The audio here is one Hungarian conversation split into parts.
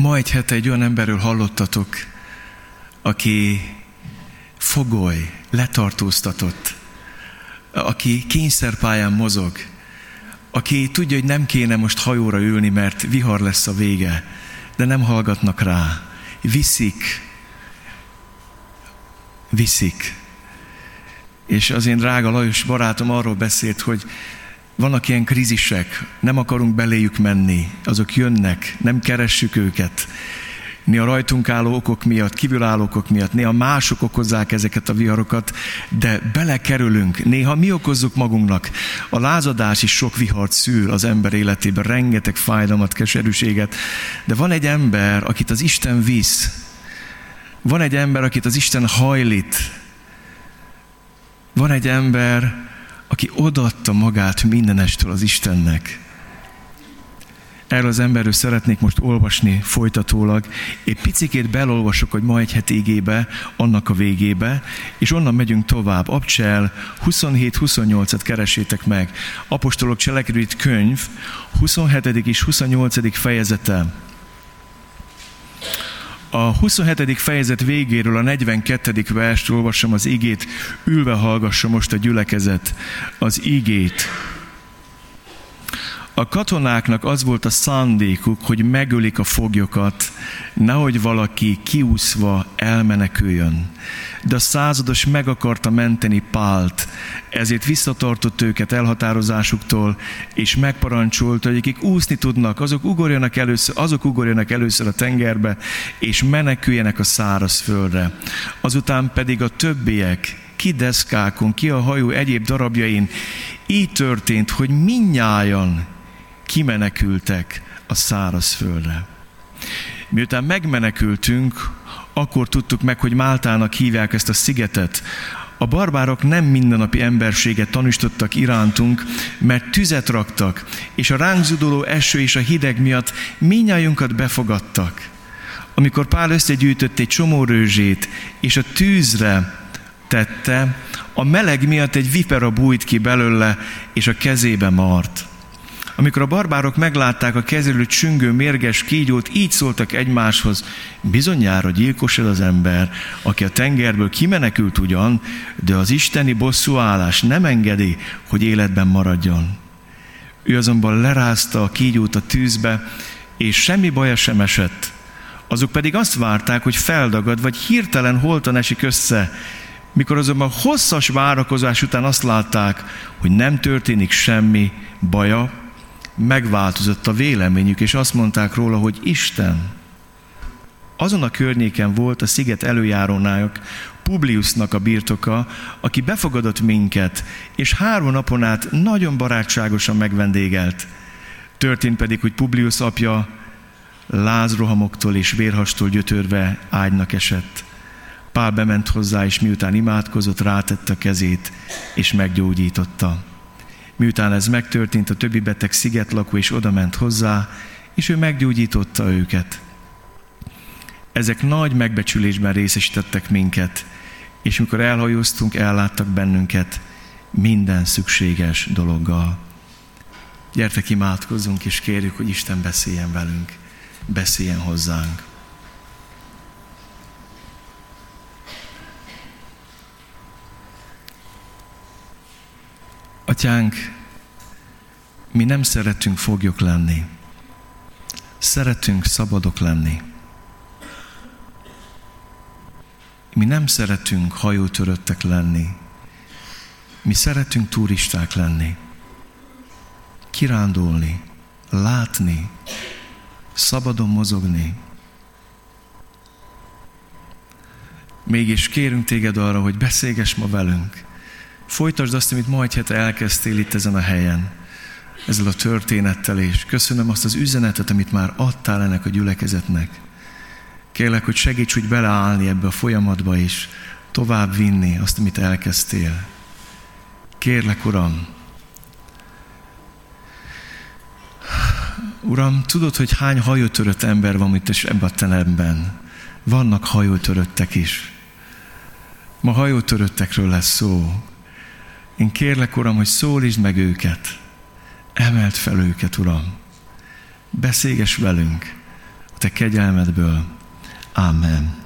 Ma egy hete egy olyan emberről hallottatok, aki fogoly, letartóztatott, aki kényszerpályán mozog, aki tudja, hogy nem kéne most hajóra ülni, mert vihar lesz a vége, de nem hallgatnak rá. Viszik. És az én drága Lajos barátom arról beszélt, hogy vannak ilyen krízisek, nem akarunk beléjük menni, azok jönnek, nem keressük őket. Néha rajtunk álló okok miatt, kívülálló okok miatt, néha mások okozzák ezeket a viharokat, de belekerülünk, néha mi okozzuk magunknak. A lázadás is sok vihart szül az ember életében, rengeteg fájdalmat, keserűséget, de van egy ember, akit az Isten visz, van egy ember, akit az Isten hajlít, van egy ember, aki odaadta magát mindenestől az Istennek. Erről az emberről szeretnék most olvasni folytatólag. Én picikét belolvasok, hogy ma egy heti igébe, annak a végébe, és onnan megyünk tovább. ApCsel 27-28-et keresétek meg. Apostolok Cselekedetei könyv 27. és 28. fejezete. A 27. fejezet végéről a 42. verstől olvasom az igét, ülve hallgassa most a gyülekezet az igét. A katonáknak az volt a szándékuk, hogy megölik a foglyokat, nehogy valaki kiúszva elmeneküljön. De a százados meg akarta menteni Pált, ezért visszatartott őket elhatározásuktól, és megparancsolta, hogy akik úszni tudnak, azok ugorjanak először a tengerbe, és meneküljenek a száraz földre. Azután pedig a többiek, ki deszkákon, ki a hajó egyéb darabjain. Így történt, hogy mindnyájan kimenekültek a száraz földre. Miután megmenekültünk, akkor tudtuk meg, hogy Máltának hívják ezt a szigetet. A barbárok nem mindennapi emberséget tanúsítottak irántunk, mert tüzet raktak, és a ránk zúduló eső és a hideg miatt mindnyájunkat befogadtak. Amikor Pál összegyűjtött egy csomó rőzsét, és a tűzre tette, a meleg miatt egy vipera bújt ki belőle, és a kezébe mart. Amikor a barbárok meglátták a kezéről csüngő mérges kígyót, így szóltak egymáshoz: bizonyára gyilkos ez az ember, aki a tengerből kimenekült ugyan, de az isteni bosszúállás nem engedi, hogy életben maradjon. Ő azonban lerázta a kígyót a tűzbe, és semmi baja sem esett. Azok pedig azt várták, hogy feldagad, vagy hirtelen holtan esik össze. Mikor azonban hosszas várakozás után azt látták, hogy nem történik semmi baja, megváltozott a véleményük, és azt mondták róla, hogy Isten. Azon a környéken volt a sziget előjárónájuk, Publiusnak a birtoka, aki befogadott minket, és 3 napon át nagyon barátságosan megvendégelt. Történt pedig, hogy Publius apja lázrohamoktól és vérhastól gyötörve ágynak esett. Pál bement hozzá, és miután imádkozott, rátette a kezét, és meggyógyította. Miután ez megtörtént, a többi beteg szigetlakó is odament hozzá, és ő meggyógyította őket. Ezek nagy megbecsülésben részesítettek minket, és mikor elhajóztunk, elláttak bennünket minden szükséges dologgal. Gyertek, imádkozzunk, és kérjük, hogy Isten beszéljen velünk, beszéljen hozzánk. Atyánk, mi nem szeretünk foglyok lenni, szeretünk szabadok lenni. Mi nem szeretünk hajótöröttek lenni, mi szeretünk turisták lenni, kirándulni, látni, szabadon mozogni. Mégis kérünk téged arra, hogy beszélgess ma velünk. Folytasd azt, amit ma egy hete elkezdtél itt ezen a helyen, ezzel a történettel, és köszönöm azt az üzenetet, amit már adtál ennek a gyülekezetnek. Kérlek, hogy segíts úgy beleállni ebbe a folyamatba, és tovább vinni azt, amit elkezdtél. Kérlek, Uram, tudod, hogy hány hajótörött ember van itt és ebben a telepben? Vannak hajótöröttek is. Ma hajótöröttekről lesz szó. Én kérlek, Uram, hogy szólítsd meg őket, emeld fel őket, Uram. Beszélgess velünk, te kegyelmedből. Ámen.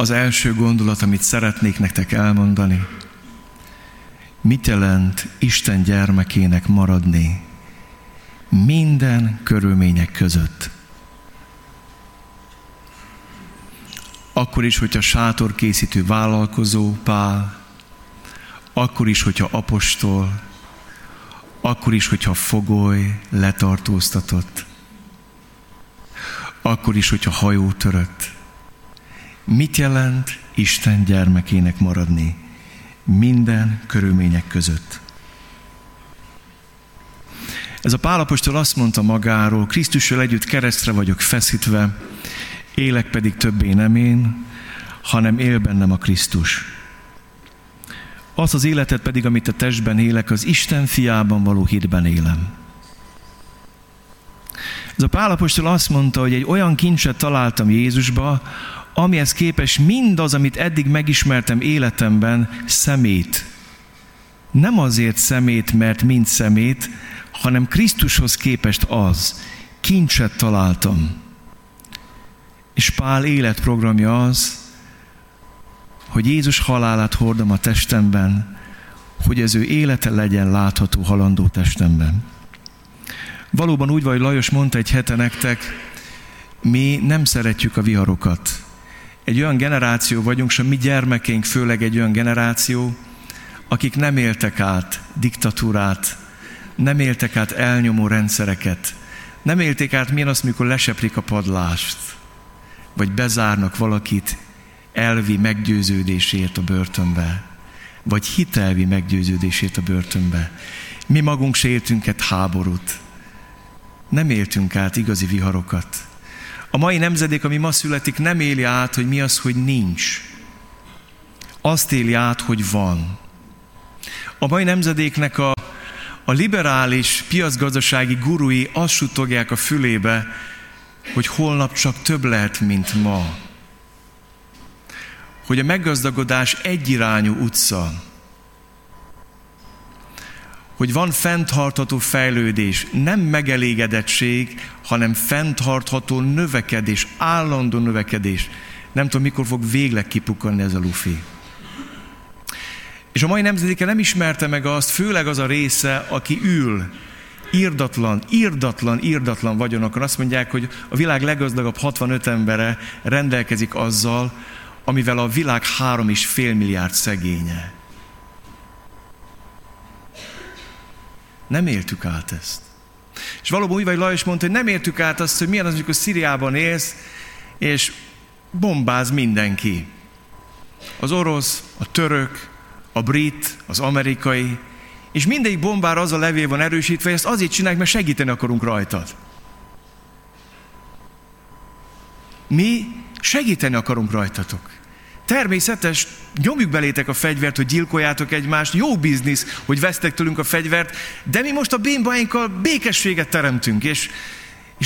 Az első gondolat, amit szeretnék nektek elmondani, mit jelent Isten gyermekének maradni minden körülmények között. Akkor is, hogyha sátorkészítő vállalkozó Pál, akkor is, hogyha apostol, akkor is, hogyha fogoly, letartóztatott, akkor is, hogyha hajó törött. Mit jelent Isten gyermekének maradni minden körülmények között? Ez a Pál apostol azt mondta magáról, Krisztussal együtt keresztre vagyok feszítve, élek pedig többé nem én, hanem él bennem a Krisztus. Azt az életet pedig, amit a testben élek, az Isten fiában való hitben élem. Ez a Pál apostol azt mondta, hogy egy olyan kincset találtam Jézusba, amihez képest mindaz, amit eddig megismertem életemben, szemét. Nem azért szemét, mert mind szemét, hanem Krisztushoz képest az. Kincset találtam. És Pál életprogramja az, hogy Jézus halálát hordom a testemben, hogy az ő élete legyen látható halandó testemben. Valóban úgy vagy, Lajos mondta egy hete nektek, mi nem szeretjük a viharokat. Egy olyan generáció vagyunk, és a mi gyermekeink főleg egy olyan generáció, akik nem éltek át diktatúrát, nem éltek át elnyomó rendszereket, nem élték át milyen azt, mikor leseplik a padlást, vagy bezárnak valakit elvi meggyőződésért a börtönbe, vagy hitelvi meggyőződésért a börtönbe. Mi magunk se éltünk át háborút, nem éltünk át igazi viharokat. A mai nemzedék, ami ma születik, nem éli át, hogy mi az, hogy nincs. Azt éli át, hogy van. A mai nemzedéknek a liberális piacgazdasági gurui azt suttogják a fülébe, hogy holnap csak több lehet, mint ma. Hogy a meggazdagodás egyirányú utca. Hogy van fenntartható fejlődés, nem megelégedettség, hanem fenntartható növekedés, állandó növekedés. Nem tudom, mikor fog végleg kipukkanni ez a lufi. És a mai nemzedéke nem ismerte meg azt, főleg az a része, aki ül, irdatlan vagyonokon. Azt mondják, hogy a világ leggazdagabb 65 embere rendelkezik azzal, amivel a világ 3,5 milliárd szegénye. Nem éltük át ezt. És valóban úgy vagy, Lajos mondta, hogy nem éltük át azt, hogy milyen az, amikor Szíriában élsz, és bombáz mindenki. Az orosz, a török, a brit, az amerikai, és mindegyik bombára az a levél van erősítve, ezt azért csinálják, mert segíteni akarunk rajtad. Mi segíteni akarunk rajtatok. Természetes, nyomjuk belétek a fegyvert, hogy gyilkoljátok egymást, jó biznisz, hogy vesztek tőlünk a fegyvert, de mi most a bénbainkkal békességet teremtünk, és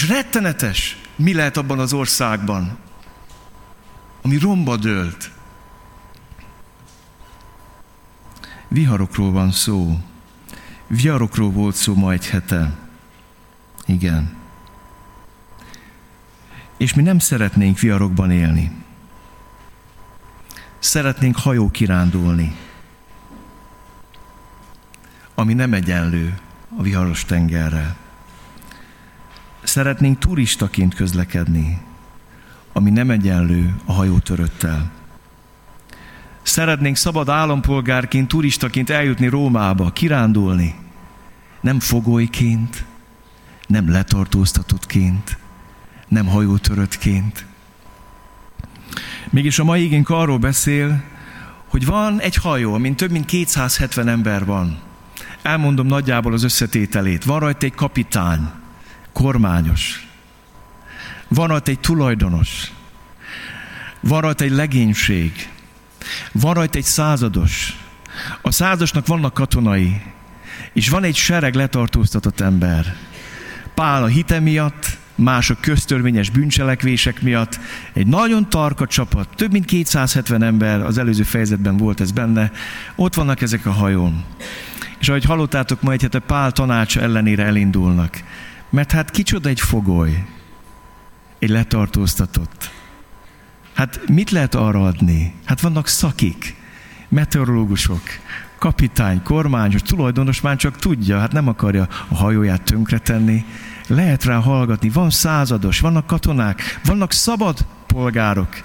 rettenetes, mi lehet abban az országban, ami romba dőlt. Viharokról van szó. Viharokról volt szó ma egy hete. Igen. És mi nem szeretnénk viharokban élni. Szeretnénk hajó kirándulni, ami nem egyenlő a viharos tengerrel. Szeretnénk turistaként közlekedni, ami nem egyenlő a hajótöröttel. Szeretnénk szabad állampolgárként, turistaként eljutni Rómába, kirándulni. Nem fogolyként, nem letartóztatottként, nem hajótöröttként. Mégis a mai igénk arról beszél, hogy van egy hajó, amin több mint 270 ember van. Elmondom nagyjából az összetételét. Van rajta egy kapitány, kormányos. Van rajta egy tulajdonos. Van rajta egy legénység. Van rajta egy százados. A századosnak vannak katonai. És van egy sereg letartóztatott ember. Pál a hite miatt, mások köztörvényes bűncselekvések miatt. Egy nagyon tarka csapat, több mint 270 ember, az előző fejezetben volt ez benne, ott vannak ezek a hajón. És ahogy hallottátok, ma egy hete Pál tanácsa ellenére elindulnak. Mert hát kicsoda egy fogoly, egy letartóztatott. Hát mit lehet arra adni? Hát vannak szakik, meteorológusok, kapitány, kormányos, tulajdonos már csak tudja, hát nem akarja a hajóját tönkretenni. Lehet rá hallgatni, van százados, vannak katonák, vannak szabad polgárok.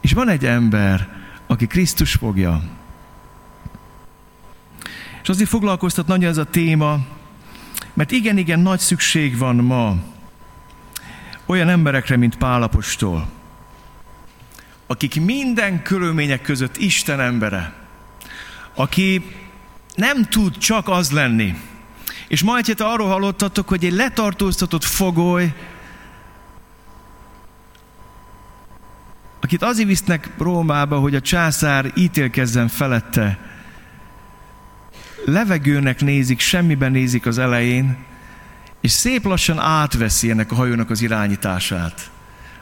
És van egy ember, aki Krisztus fogja. És azért foglalkoztat nagyon ez a téma, mert igen-igen nagy szükség van ma olyan emberekre, mint Pál apostol, akik minden körülmények között Isten embere, aki nem tud csak az lenni. És ma egy hete arról hallottatok, hogy egy letartóztatott fogoly, akit azért visznek Rómába, hogy a császár ítélkezzen felette, levegőnek nézik, semmiben nézik az elején, és szép lassan átveszi ennek a hajónak az irányítását.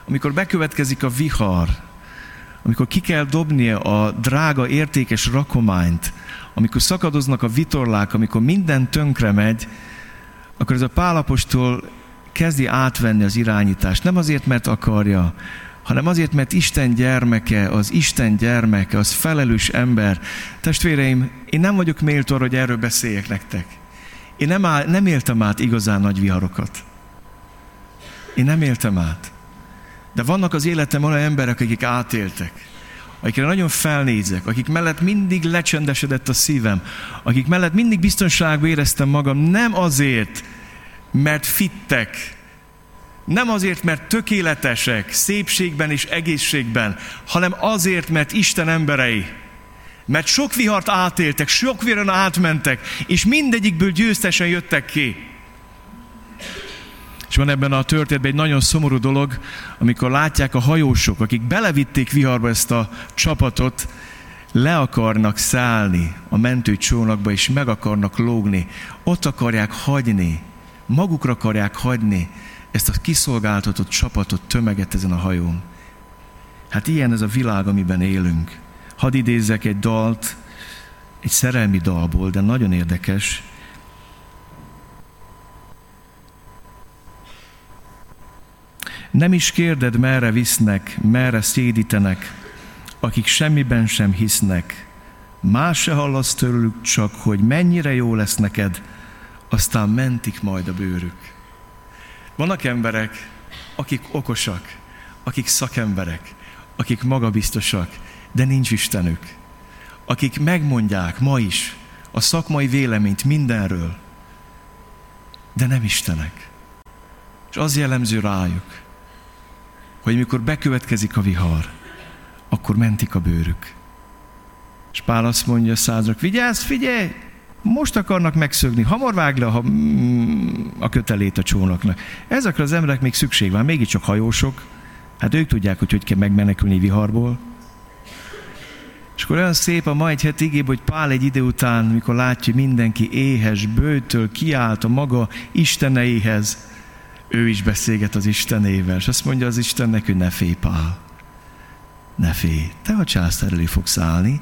Amikor bekövetkezik a vihar, amikor ki kell dobnia a drága, értékes rakományt, amikor szakadoznak a vitorlák, amikor minden tönkre megy, akkor ez a Pál apostol kezdi átvenni az irányítást. Nem azért, mert akarja, hanem azért, mert Isten gyermeke, az felelős ember. Testvéreim, én nem vagyok méltó arra, hogy erről beszéljek nektek. Én nem éltem át igazán nagy viharokat. Én nem éltem át. De vannak az életem olyan emberek, akik átéltek, akikre nagyon felnézek, akik mellett mindig lecsendesedett a szívem, akik mellett mindig biztonságban éreztem magam, nem azért, mert fittek, nem azért, mert tökéletesek szépségben és egészségben, hanem azért, mert Isten emberei. Mert sok vihart átéltek, sok viharon átmentek, és mindegyikből győztesen jöttek ki. És van ebben a történetben egy nagyon szomorú dolog, amikor látják a hajósok, akik belevitték viharba ezt a csapatot, le akarnak szállni a mentőcsónakba, és meg akarnak lógni. Ott akarják hagyni, magukra akarják hagyni ezt a kiszolgáltatott csapatot, tömeget ezen a hajón. Hát ilyen ez a világ, amiben élünk. Hadd idézzek egy dalt, egy szerelmi dalból, de nagyon érdekes. Nem is kérded, merre visznek, merre szédítenek, akik semmiben sem hisznek. Más se hallasz tőlük, csak hogy mennyire jó lesz neked, aztán mentik majd a bőrük. Vannak emberek, akik okosak, akik szakemberek, akik magabiztosak, de nincs Istenük. Akik megmondják ma is a szakmai véleményt mindenről, de nem Istenek. És az jellemző rájuk, hogy mikor bekövetkezik a vihar, akkor mentik a bőrük. És Pál azt mondja a száznak, figyelj, most akarnak megszögni, hamar vágj le a kötelét a csónaknak. Ezekre az emberek még szükség van, mégiscsak hajósok, hát ők tudják, hogy kell megmenekülni viharból. És akkor olyan szép a ma egy heti igébb, hogy Pál egy idő után, mikor látja, mindenki éhes, bőtől kiállt a maga isteneihez, ő is beszélget az Istenével, és azt mondja az Istennek, hogy ne félj, Pál. Ne félj. Te a császár elé fogsz állni,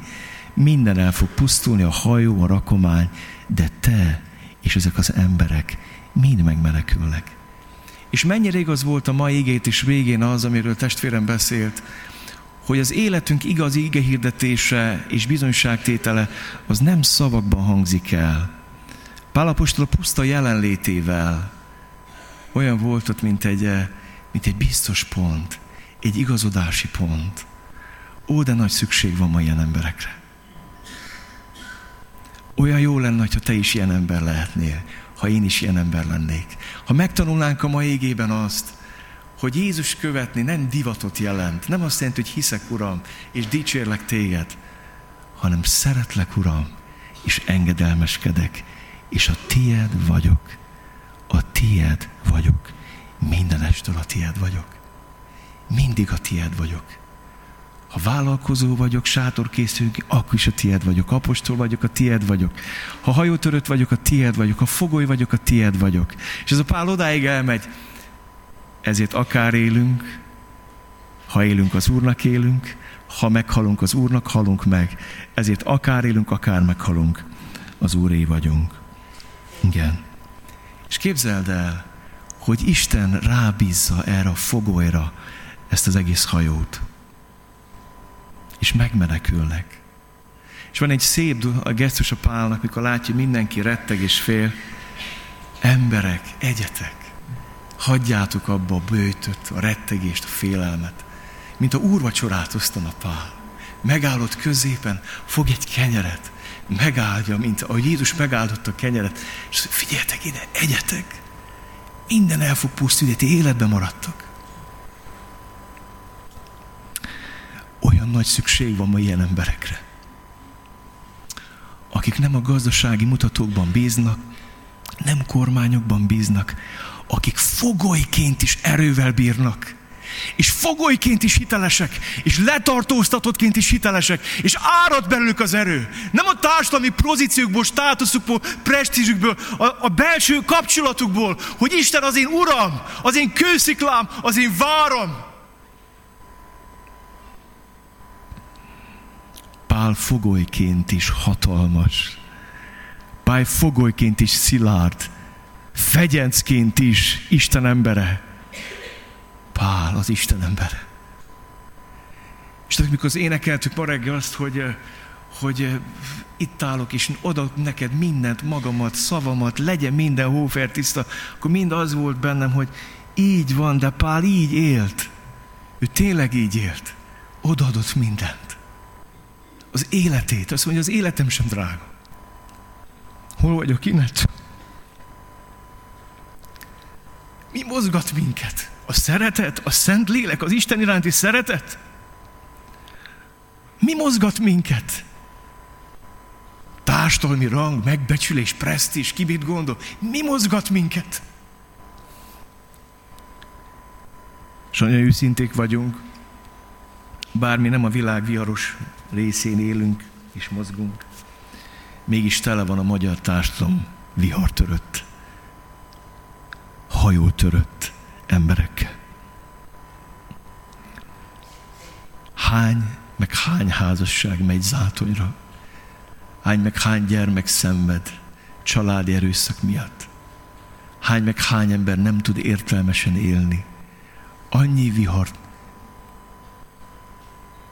minden el fog pusztulni, a hajó, a rakomány, de te és ezek az emberek mind megmenekülnek. És mennyire igaz volt a mai igét is végén az, amiről testvérem beszélt, hogy az életünk igazi igehirdetése és bizonyságtétele az nem szavakban hangzik el. Pál apostol a puszta jelenlétével olyan volt ott, mint egy biztos pont, egy igazodási pont. Ó, de nagy szükség van ma ilyen emberekre. Olyan jó lenne, ha te is ilyen ember lehetnél, ha én is ilyen ember lennék. Ha megtanulnánk a mai égében azt, hogy Jézus követni nem divatot jelent, nem azt jelenti, hogy hiszek, Uram, és dicsérlek téged, hanem szeretlek, Uram, és engedelmeskedek, és a tied vagyok. A tied vagyok. Mindenestől a tied vagyok. Mindig a tied vagyok. Ha vállalkozó vagyok, sátorkészítő, akkor is a tied vagyok. Apostol vagyok, a tied vagyok. Ha hajótörött vagyok, a tied vagyok. Ha fogoly vagyok, a tied vagyok. És ez a Pál odáig elmegy. Ezért akár élünk, ha élünk, az Úrnak élünk, ha meghalunk, az Úrnak halunk meg. Ezért akár élünk, akár meghalunk, az Úré vagyunk. Igen. És képzeld el, hogy Isten rábízza erre a fogolyra ezt az egész hajót. És megmenekülnek. És van egy szép gesztus a Pálnak, mikor látja, mindenki retteg és fél. Emberek, egyetek, hagyjátok abba a böjtöt, a rettegést, a félelmet. Mint a úrvacsorát osztana Pál. Megállott középen, fog egy kenyeret, megáldja, mint ahogy Jézus megáldotta a kenyeret. És figyeljetek ide, egyetek, minden el fog pusztulni, ti életben maradtak. Olyan nagy szükség van ma ilyen emberekre, akik nem a gazdasági mutatókban bíznak, nem kormányokban bíznak, akik fogolyként is erővel bírnak, és fogolyként is hitelesek, és letartóztatottként is hitelesek, és árad belőlük az erő. Nem a társadalmi pozíciókból, státuszukból, presztízsükből, a belső kapcsolatukból, hogy Isten az én uram, az én kősziklám, az én váram. Pál fogolyként is hatalmas. Pál fogolyként is szilárd. Fegyencként is Isten embere. Pál az Isten embere. És tehát, mikor énekeltük ma reggel azt, hogy itt állok, és adok neked mindent, magamat, szavamat, legyen minden hófehér tiszta, akkor mind az volt bennem, hogy így van, de Pál így élt. Ő tényleg így élt. Odaadott mindent. Az életét. Azt mondja, az életem sem drága. Hol vagyok innentől? Mi mozgat minket? A szeretet, a Szentlélek, az Isten iránti szeretet? Mi mozgat minket? Társadalmi rang, megbecsülés, presztízs, ki mit gondol? Mi mozgat minket? És nagyon őszinték vagyunk, bár mi nem a világ viharos részén élünk és mozgunk, mégis tele van a magyar társadalom vihartörött, hajótörött emberekkel. Hány házasság megy zátonyra? Hány gyermek szenved családi erőszak miatt? Hány ember nem tud értelmesen élni? Annyi vihart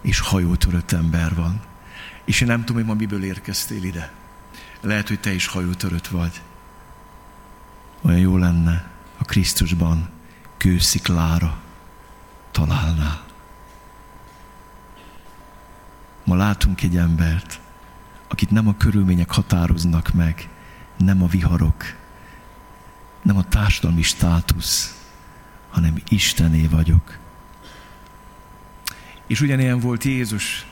és hajótörött ember van. És én nem tudom, hogy ma miből érkeztél ide. Lehet, hogy te is hajótörött vagy. Olyan jó lenne, ha Krisztusban kősziklára találnál. Ma látunk egy embert, akit nem a körülmények határoznak meg, nem a viharok, nem a társadalmi státusz, hanem Istené vagyok. És ugyanilyen volt Jézus.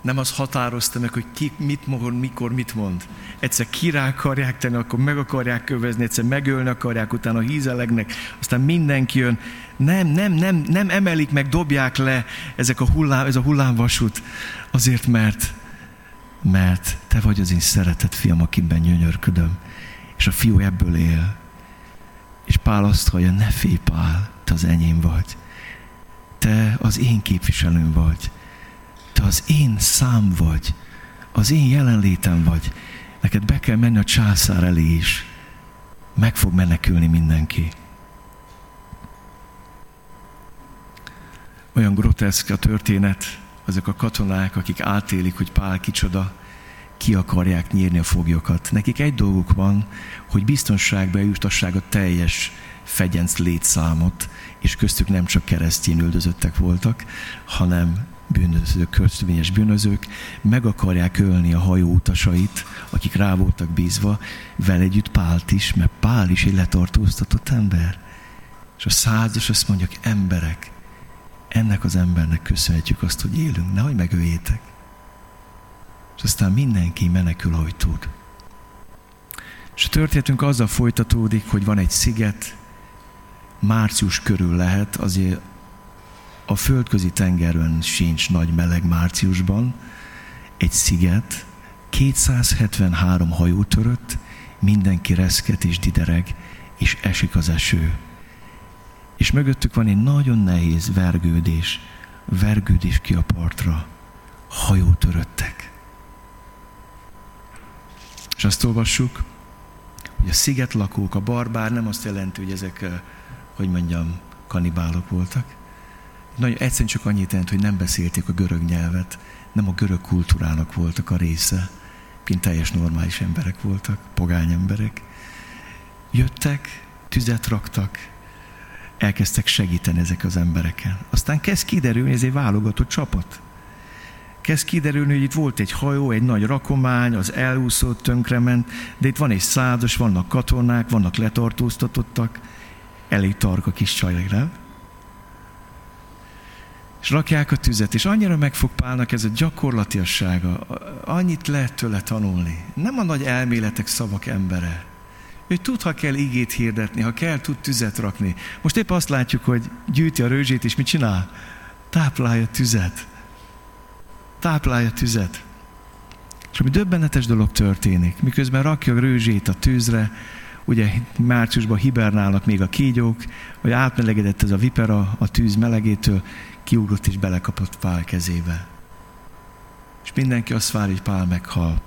Nem az határozta meg, hogy ki mit mond, mikor mit mond. Egyszer kirá akarják tenni, akkor meg akarják kövezni, egyszer megölni akarják, utána hízelegnek, aztán mindenki jön. Nem emelik meg, dobják le ez a hullámvasút. Azért, mert te vagy az én szeretett fiam, akiben gyönyörködöm. És a fiú ebből él. És Pál azt hallja, ne félj Pál, te az enyém vagy. Te az én képviselőm vagy. Te az én szám vagy, az én jelenlétem vagy, neked be kell menni a császár elé is. Meg fog menekülni mindenki. Olyan groteszk a történet, azok a katonák, akik átélik, hogy Pál kicsoda, ki akarják nyírni a foglyokat. Nekik egy dolguk van, hogy biztonságba juttassák a teljes fegyenc létszámot, és köztük nem csak keresztény üldözöttek voltak, hanem bűnözők, körülményes bűnözők, meg akarják ölni a hajó utasait, akik rá voltak bízva, vele együtt Pált is, mert Pál is egy letartóztatott ember. És a százas azt mondja, emberek, ennek az embernek köszönhetjük azt, hogy élünk, nehogy megöljétek. És aztán mindenki menekül, ahogy tud. És a történetünk azzal folytatódik, hogy van egy sziget, március körül lehet, azért a földközi tengerön sincs nagy meleg márciusban, egy sziget, 273 hajó törött, mindenki reszket és didereg, és esik az eső. és mögöttük van egy nagyon nehéz vergődés ki a partra. Hajót öröttek. És azt olvassuk, hogy a szigetlakók, a barbár nem azt jelenti, hogy ezek, kanibálok voltak. Nagyon egyszerűen csak annyit jelent, hogy nem beszélték a görög nyelvet, nem a görög kultúrának voltak a része, mint teljes normális emberek voltak, pogány emberek. Jöttek, tüzet raktak, elkezdtek segíteni ezek az embereken. Aztán kezd kiderülni, ez egy válogatott csapat. Kezd kiderülni, hogy itt volt egy hajó, egy nagy rakomány, az elúszott, tönkrement, de itt van egy százados, vannak katonák, vannak letartóztatottak, elég tarka kis csajra. És rakják a tüzet, és annyira megfog Pálnak ez a gyakorlatiassága, annyit lehet tőle tanulni. Nem a nagy elméletek, szavak embere. Ő tud, ha kell igét hirdetni, ha kell, tud tüzet rakni. Most épp azt látjuk, hogy gyűjti a rőzsét, és mit csinál? Táplálja tüzet. És ami döbbenetes dolog történik, miközben rakja a rőzsét a tűzre, ugye márciusban hibernálnak még a kígyók, hogy átmelegedett ez a vipera a tűz melegétől, kiugrott és belekapott Pál kezébe. És mindenki azt várja, hogy Pál meghal.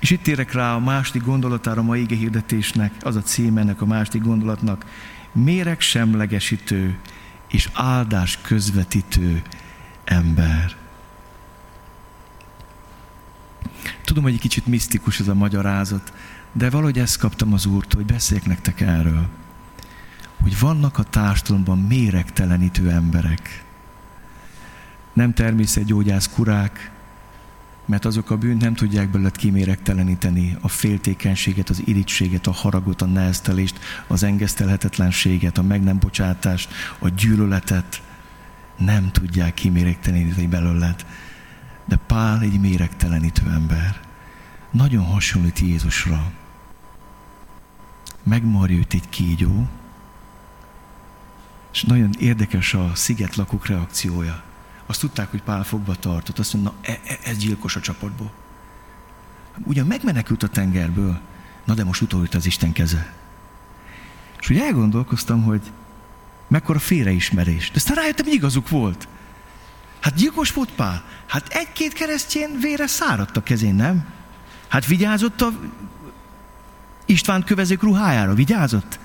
És itt érek rá a második gondolatára a mai igehirdetésnek, az a cím ennek a második gondolatnak, méregsemlegesítő és áldás közvetítő ember. Tudom, hogy egy kicsit misztikus ez a magyarázat, de valahogy ezt kaptam az Úrtól, hogy beszéljek nektek erről, hogy vannak a társadalomban méregtelenítő emberek. Nem természetgyógyász kurák, mert azok a bűnt nem tudják belőled kiméregteleníteni, a féltékenységet, az irigységet, a haragot, a neheztelést, az engesztelhetetlenséget, a meg nem bocsátást, a gyűlöletet nem tudják kiméregteleníteni belőled. De Pál egy méregtelenítő ember. Nagyon hasonlít Jézusra. Megmarja őt egy kígyó, és nagyon érdekes a szigetlakók reakciója. Azt tudták, hogy Pál fogva tartott. Azt mondja, na, ez gyilkos a csapatból. Ugyan megmenekült a tengerből, na de most utolült az Isten keze. És úgy elgondolkoztam, hogy mekkora félreismerés. De aztán rájöttem, hogy igazuk volt. Hát gyilkos volt Pál. Hát egy-két keresztjén vére száradt a kezén, nem? Hát vigyázott a István kövezők ruhájára, vigyázott.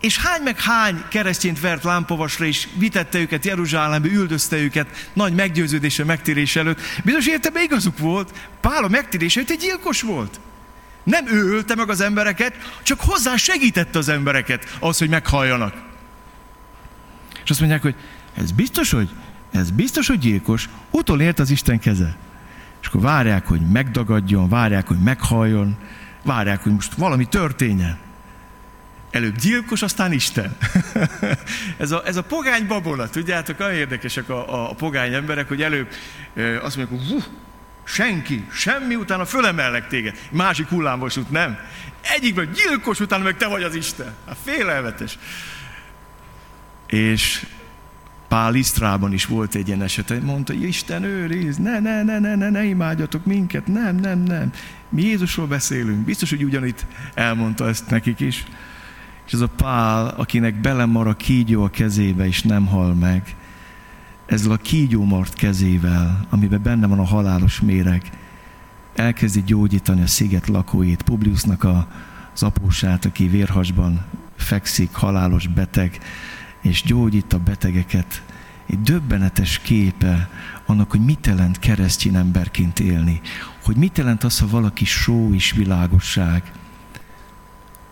És hány meg hány keresztjént vert lámpavasra, és vitette őket Jeruzsálembe, üldözte őket nagy meggyőződése, megtérés előtt. Bizonyos értelemben igazuk volt, Pál a megtérés előtt egy gyilkos volt. Nem ő ölte meg az embereket, csak hozzá segítette az embereket az, hogy meghalljanak. És azt mondják, hogy ez biztos, hogy gyilkos, utolért az Isten keze. És akkor várják, hogy megdagadjon, várják, hogy meghalljon, várják, hogy most valami történjen. Előbb gyilkos, aztán Isten. ez a pogány babola, tudjátok, olyan érdekesek a pogány emberek, hogy előbb azt mondják, hogy senki, semmi, utána fölemellek téged. Másik hullámos út, nem? Egyikben gyilkos, utána meg te vagy az Isten. Hát félelmetes. És Pál Lisztrában is volt egy ilyen eset, mondta, Isten őriz, ne imádjatok minket, nem. Mi Jézusról beszélünk, biztos, hogy ugyanitt elmondta ezt nekik is. És ez a Pál, akinek belemar a kígyó a kezébe, és nem hal meg, ezzel a kígyómart kezével, amiben benne van a halálos méreg, elkezdi gyógyítani a sziget lakóit, Publiusnak az apósát, aki vérhasban fekszik, halálos beteg, és gyógyít a betegeket. Egy döbbenetes képe annak, hogy mit jelent keresztény emberként élni, hogy mit jelent az, ha valaki só és világosság.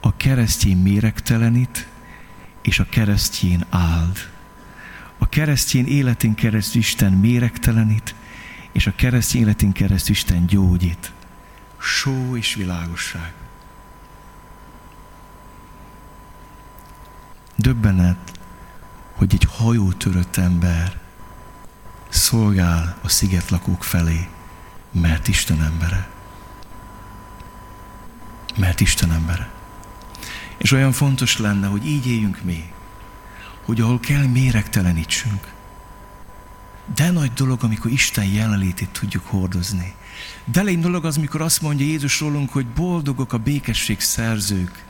A keresztény méregtelenít, és a keresztény áld. A keresztény életén keresztül Isten méregtelenít, és a keresztény életén keresztül Isten gyógyít. Só és világosság. Döbbenet, hogy egy hajótörött ember szolgál a szigetlakók felé, mert Isten embere. És olyan fontos lenne, hogy így éljünk mi, hogy ahol kell, méregtelenítsünk. De nagy dolog, amikor Isten jelenlétét tudjuk hordozni. De lény dolog az, amikor azt mondja Jézus rólunk, hogy boldogok a békesség szerzők,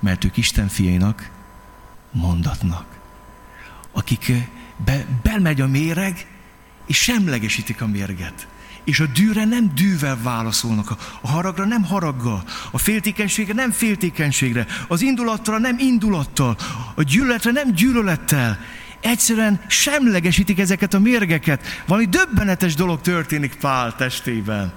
mert ők Isten fiainak mondatnak, akik belmegy a méreg, és semlegesítik a mérget. És a dűre nem dűvel válaszolnak, a haragra nem haraggal, a féltékenységre nem féltékenységre, az indulatra nem indulattal, a gyűlöletre nem gyűlölettel. Egyszerűen semlegesítik ezeket a mérgeket. Valami döbbenetes dolog történik Pál testében.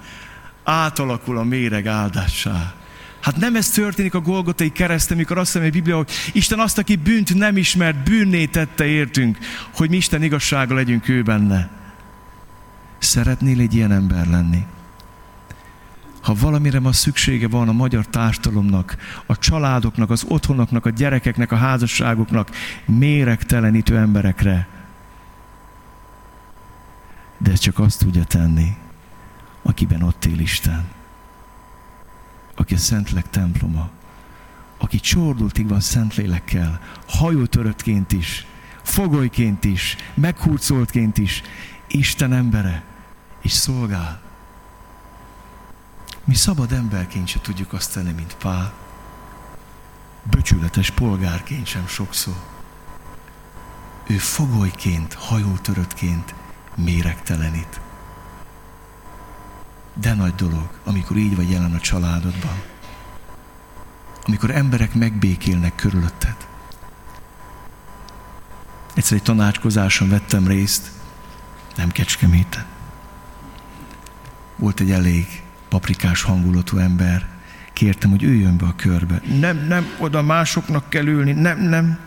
Átalakul a méreg áldássá. Hát nem ez történik a golgotai kereszten, amikor azt mondja a Biblia, hogy Isten azt, aki bűnt nem ismert, bűnné tette értünk, hogy mi Isten igazsága legyünk ő benne. Szeretnél egy ilyen ember lenni? Ha valamire ma szüksége van a magyar társadalomnak, a családoknak, az otthonoknak, a gyerekeknek, a házasságoknak, méregtelenítő emberekre, de ez csak azt tudja tenni, akiben ott él Isten, aki a Szentlélek temploma, aki csordultig van Szentlélekkel, hajótöröttként is, fogolyként is, meghurcoltként is, Isten embere, és szolgál. Mi szabad emberként se tudjuk azt tenni, mint Pál. Böcsületes polgárként sem sokszor. Ő fogolyként, hajótöröttként méregtelenít. De nagy dolog, amikor így vagy jelen a családodban. Amikor emberek megbékélnek körülötted. Egyszer egy tanácskozáson vettem részt, nem Kecskeméten. Volt egy elég paprikás hangulatú ember. Kértem, hogy üljön be a körbe. Nem, oda másoknak kell ülni, nem.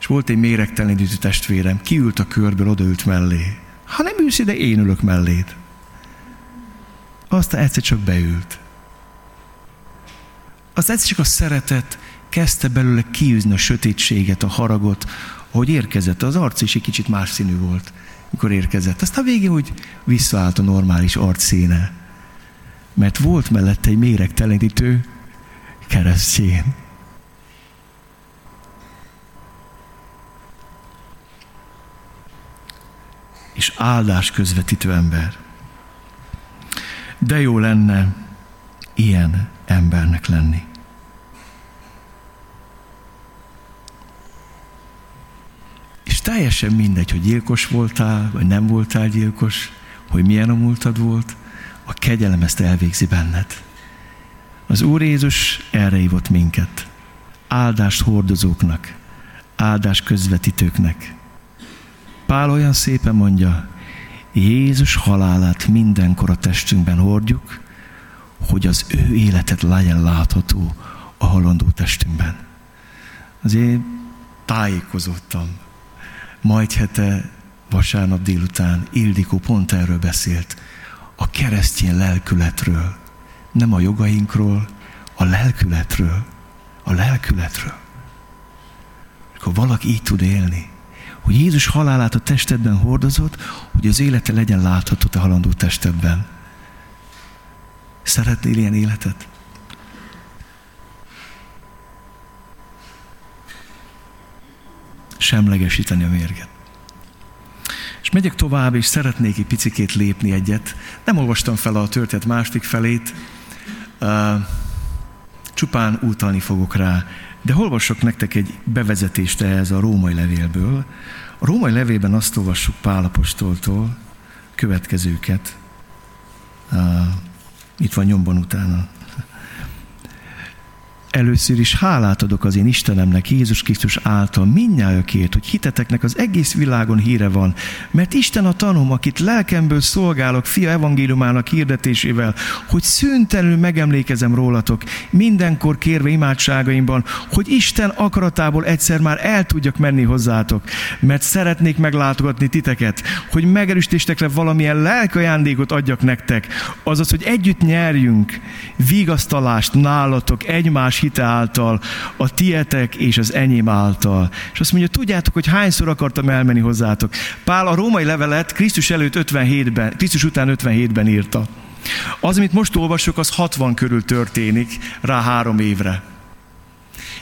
És volt egy méregtelenítő testvérem, kiült a körből, odaült mellé. Ha nem ülsz ide, én ülök melléd. Aztán egyszer csak beült. Aztán egyszer csak a szeretet kezdte belőle kiűzni a sötétséget, a haragot, ahogy érkezett. Az arc is egy kicsit más színű volt, mikor érkezett. Aztán a végén úgy visszaállt a normális arcszíne. Mert volt mellette egy méregtelenítő keresztjén. És áldás közvetítő ember. De jó lenne ilyen embernek lenni. És teljesen mindegy, hogy gyilkos voltál, vagy nem voltál gyilkos, hogy milyen a múltad volt, a kegyelem ezt elvégzi benned. Az Úr Jézus erre hívott minket. Áldást hordozóknak, áldást közvetítőknek. Pál olyan szépen mondja, Jézus halálát mindenkor a testünkben hordjuk, hogy az ő életet legyen látható a halandó testünkben. Azért tájékozottam. Ma egy hete, vasárnap délután Ildikó pont erről beszélt, a keresztény lelkületről, nem a jogainkról, a lelkületről, a lelkületről. Akkor valaki így tud élni, hogy Jézus halálát a testedben hordozod, hogy az élete legyen látható a halandó testedben. Szeretnél ilyen életet? Semlegesíteni a mérget. És megyek tovább, és szeretnék egy picikét lépni egyet. Nem olvastam fel a történet második felét, csupán utalni fogok rá. De olvassok nektek egy bevezetést ehhez a római levélből. A római levélben azt olvassuk Pál apostoltól következőket. Itt van nyomban utána. Először is hálát adok az én Istenemnek Jézus Krisztus által mindnyájukért, hogy hiteteknek az egész világon híre van, mert Isten a tanom, akit lelkemből szolgálok fia evangéliumának hirdetésével, hogy szüntelenül megemlékezem rólatok, mindenkor kérve imádságaimban, hogy Isten akaratából egyszer már el tudjak menni hozzátok, mert szeretnék meglátogatni titeket, hogy megerősítésekre valamilyen lelkajándékot adjak nektek, azaz, hogy együtt nyerjünk vigasztalást nálatok egymás hite által, a tietek és az enyém által. És azt mondja, tudjátok, hogy hányszor akartam elmenni hozzátok. Pál a római levelet Krisztus után 57-ben írta. Az, amit most olvasok, az 60 körül történik, rá 3 évre.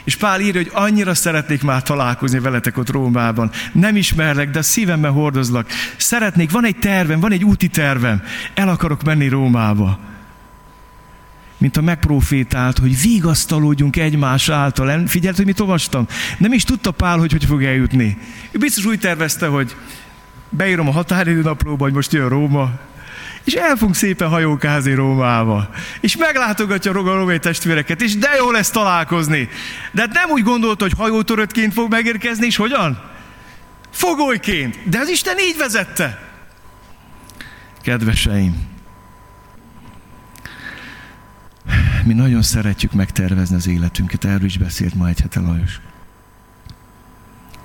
És Pál írja, hogy annyira szeretnék már találkozni veletek ott Rómában. Nem ismerlek, de szívemben hordozlak. Szeretnék, van egy tervem, van egy úti tervem. El akarok menni Rómába. mint a megprofétált, hogy vigasztalódjunk egymás által. Figyelt, hogy mit olvastam? Nem is tudta Pál, hogy fog eljutni. Ő biztos úgy tervezte, hogy beírom a határidőnaplóba, hogy most jön Róma, és el fogunk szépen hajókázni Rómába. És meglátogatja a római testvéreket, és de jó lesz találkozni. De hát nem úgy gondolta, hogy hajótöröttként fog megérkezni, és hogyan? Fogolyként. De az Isten így vezette. Kedveseim, mi nagyon szeretjük megtervezni az életünket, erről is beszélt ma egy hete Lajos.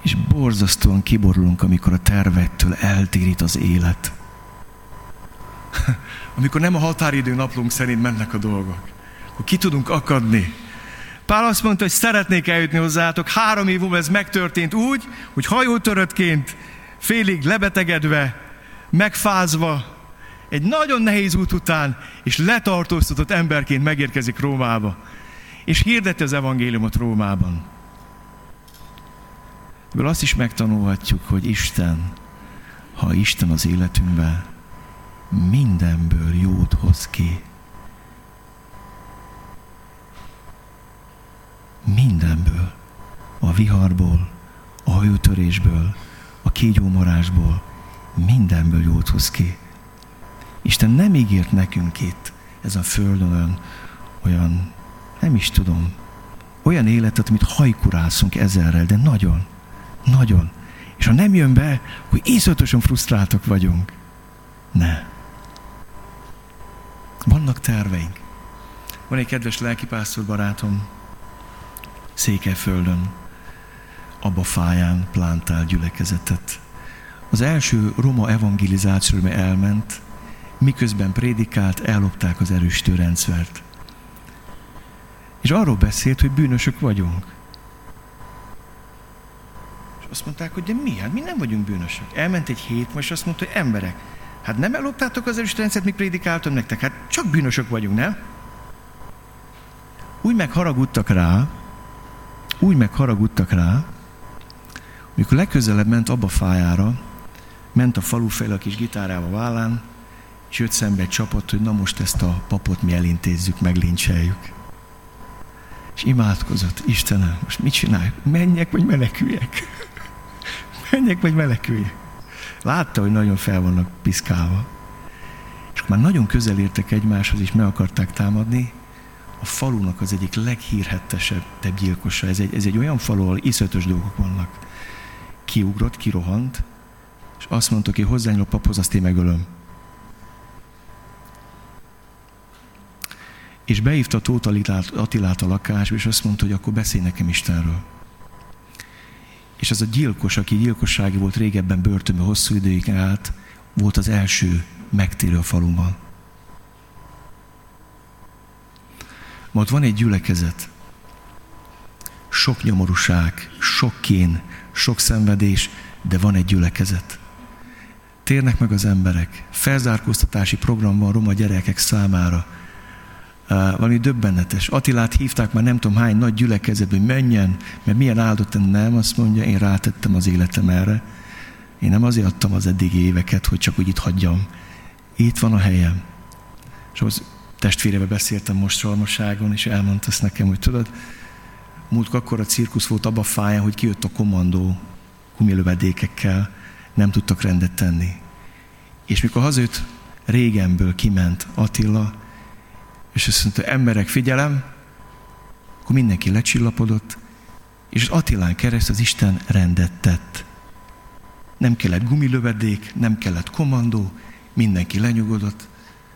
És borzasztóan kiborulunk, amikor a tervektől eltérít az élet. Amikor nem a határidő naplónk szerint mennek a dolgok, akkor ki tudunk akadni. Pál azt mondta, hogy szeretnék eljutni hozzátok. 3 év múlva ez megtörtént úgy, hogy hajótöröttként, félig lebetegedve, megfázva, egy nagyon nehéz út után, és letartóztatott emberként megérkezik Rómába. És hirdeti az evangéliumot Rómában. Ebből azt is megtanulhatjuk, hogy Isten, ha Isten az életünkben, mindenből jót hoz ki. Mindenből. A viharból, a hajótörésből, a kígyómarásból, mindenből jót hoz ki. Isten nem ígért nekünk itt, ezen a földön olyan, nem is tudom, olyan életet, amit hajkurászunk ezerrel, de nagyon, nagyon. És ha nem jön be, hogy iszonyatosan frusztráltak vagyunk. Ne. Vannak terveink. Van egy kedves lelkipásztor barátom, Székely Földön, abba fáján plántál gyülekezetet. Az első roma evangelizációra elment, miközben prédikált, ellopták az erősítő rendszert. És arról beszélt, hogy bűnösök vagyunk. És azt mondták, hogy de mi? Hát mi nem vagyunk bűnösök. Elment egy hét, most azt mondta, hogy emberek, hát nem elloptátok az erősítő rendszert, míg prédikáltam nektek? Hát csak bűnösök vagyunk, nem? Úgy megharagudtak rá, amikor legközelebb ment abba fájára, ment a falu felé a kis gitárával vállán, és jött szembe egy csapat, hogy na most ezt a papot mi elintézzük, meglincseljük. És imádkozott, Istenem, most mit csináljuk? Menjek, vagy meneküljek? Menjek, vagy meneküljek? Látta, hogy nagyon fel vannak piszkálva. És már nagyon közel értek egymáshoz, és meg akarták támadni. A falunak az egyik leghírhettesebb gyilkosa. Ez egy olyan falu, ahol iszötös dolgok vannak. Kiugrott, kirohant, és azt mondta, hogy hozzányúl a paphoz, azt én megölöm. És behívta Tóta Attilát a lakásba, és azt mondta, hogy akkor beszélj nekem Istenről. És az a gyilkos, aki gyilkossági volt régebben börtönben hosszú időig állt, volt az első megtérő a faluban. Ma ott van egy gyülekezet. Sok nyomorúság, sok kén, sok szenvedés, de van egy gyülekezet. Térnek meg az emberek. Felzárkóztatási program van roma gyerekek számára. Valami döbbenetes. Attilát hívták már nem tudom hány nagy gyülekezetbe, hogy menjen, mert milyen áldott, nem, azt mondja, én rátettem az életem erre. Én nem azért adtam az eddigi éveket, hogy csak úgy itt hagyjam. Itt van a helyem. És az testvérevel beszéltem most Salmaságon, és elmondta ezt nekem, hogy tudod, múltkor akkora cirkusz volt abba a fáján, hogy kijött a kommandó humilövedékekkel, nem tudtak rendet tenni. És mikor hazajött, régenből kiment Attila, és azt mondta, emberek, figyelem, akkor mindenki lecsillapodott, és az Attilán keresztül az Isten rendet tett. Nem kellett gumilövedék, nem kellett kommandó, mindenki lenyugodott,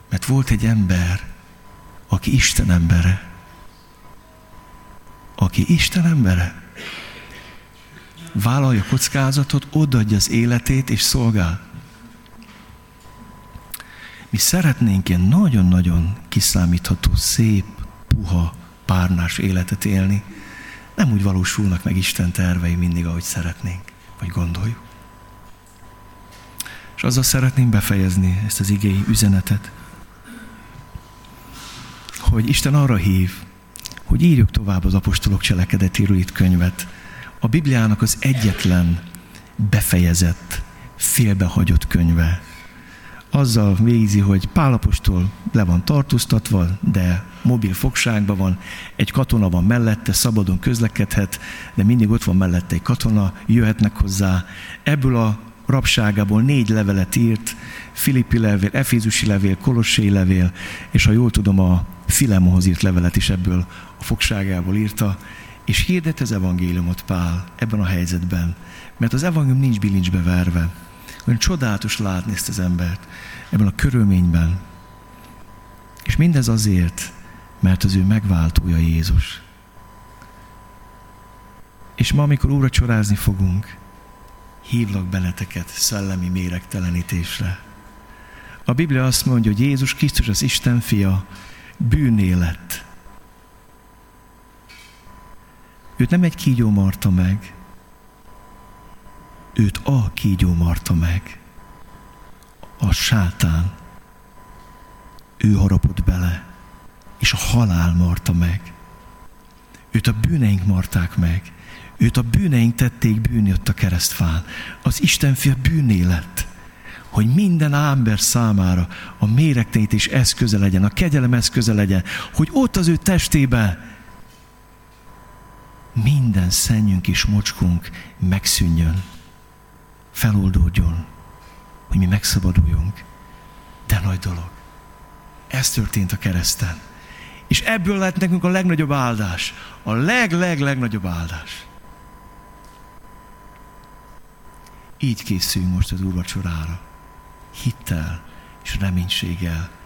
mert volt egy ember, aki Isten embere. Aki Isten embere. Vállalja kockázatot, odaadja az életét és szolgál. Mi szeretnénk ilyen nagyon-nagyon kiszámítható, szép, puha, párnás életet élni. Nem úgy valósulnak meg Isten tervei mindig, ahogy szeretnénk, vagy gondoljuk. És azzal szeretném befejezni ezt az igéi üzenetet, hogy Isten arra hív, hogy írjuk tovább az Apostolok Cselekedeteiről itt könyvet. A Bibliának az egyetlen befejezett, félbehagyott könyve. azzal végzi, hogy Pál apostol le van tartóztatva, de mobil fogságban van, egy katona van mellette, szabadon közlekedhet, de mindig ott van mellette egy katona, jöhetnek hozzá. Ebből a rabságából 4 levelet írt, Filippi levél, Efézusi levél, Kolosséi levél, és ha jól tudom, a Filemonhoz írt levelet is ebből a fogságából írta, és hirdet az evangéliumot Pál ebben a helyzetben, mert az evangélium nincs bilincsbe verve. Olyan csodálatos látni ezt az embert ebben a körülményben. És mindez azért, mert az ő megváltója Jézus. És ma, amikor úrvacsorázni fogunk, hívlak benneteket szellemi méregtelenítésre. A Biblia azt mondja, hogy Jézus Krisztus az Isten fia bűnné lett. Őt nem egy kígyó marta meg, őt a kígyó marta meg, a sátán. Ő harapott bele, és a halál marta meg. Őt a bűneink marták meg, őt a bűneink tették bűnni ott a keresztfán. Az Isten fia bűnné lett, hogy minden ember számára a méregtenítés eszköze legyen, a kegyelem eszköze legyen, hogy ott az ő testében minden szennyünk és mocskunk megszűnjön, feloldódjon, hogy mi megszabaduljunk. De nagy dolog. Ez történt a kereszten. És ebből lett nekünk a legnagyobb áldás. A legnagyobb áldás. Így készüljünk most az úrvacsorára. Hittel és reménységgel.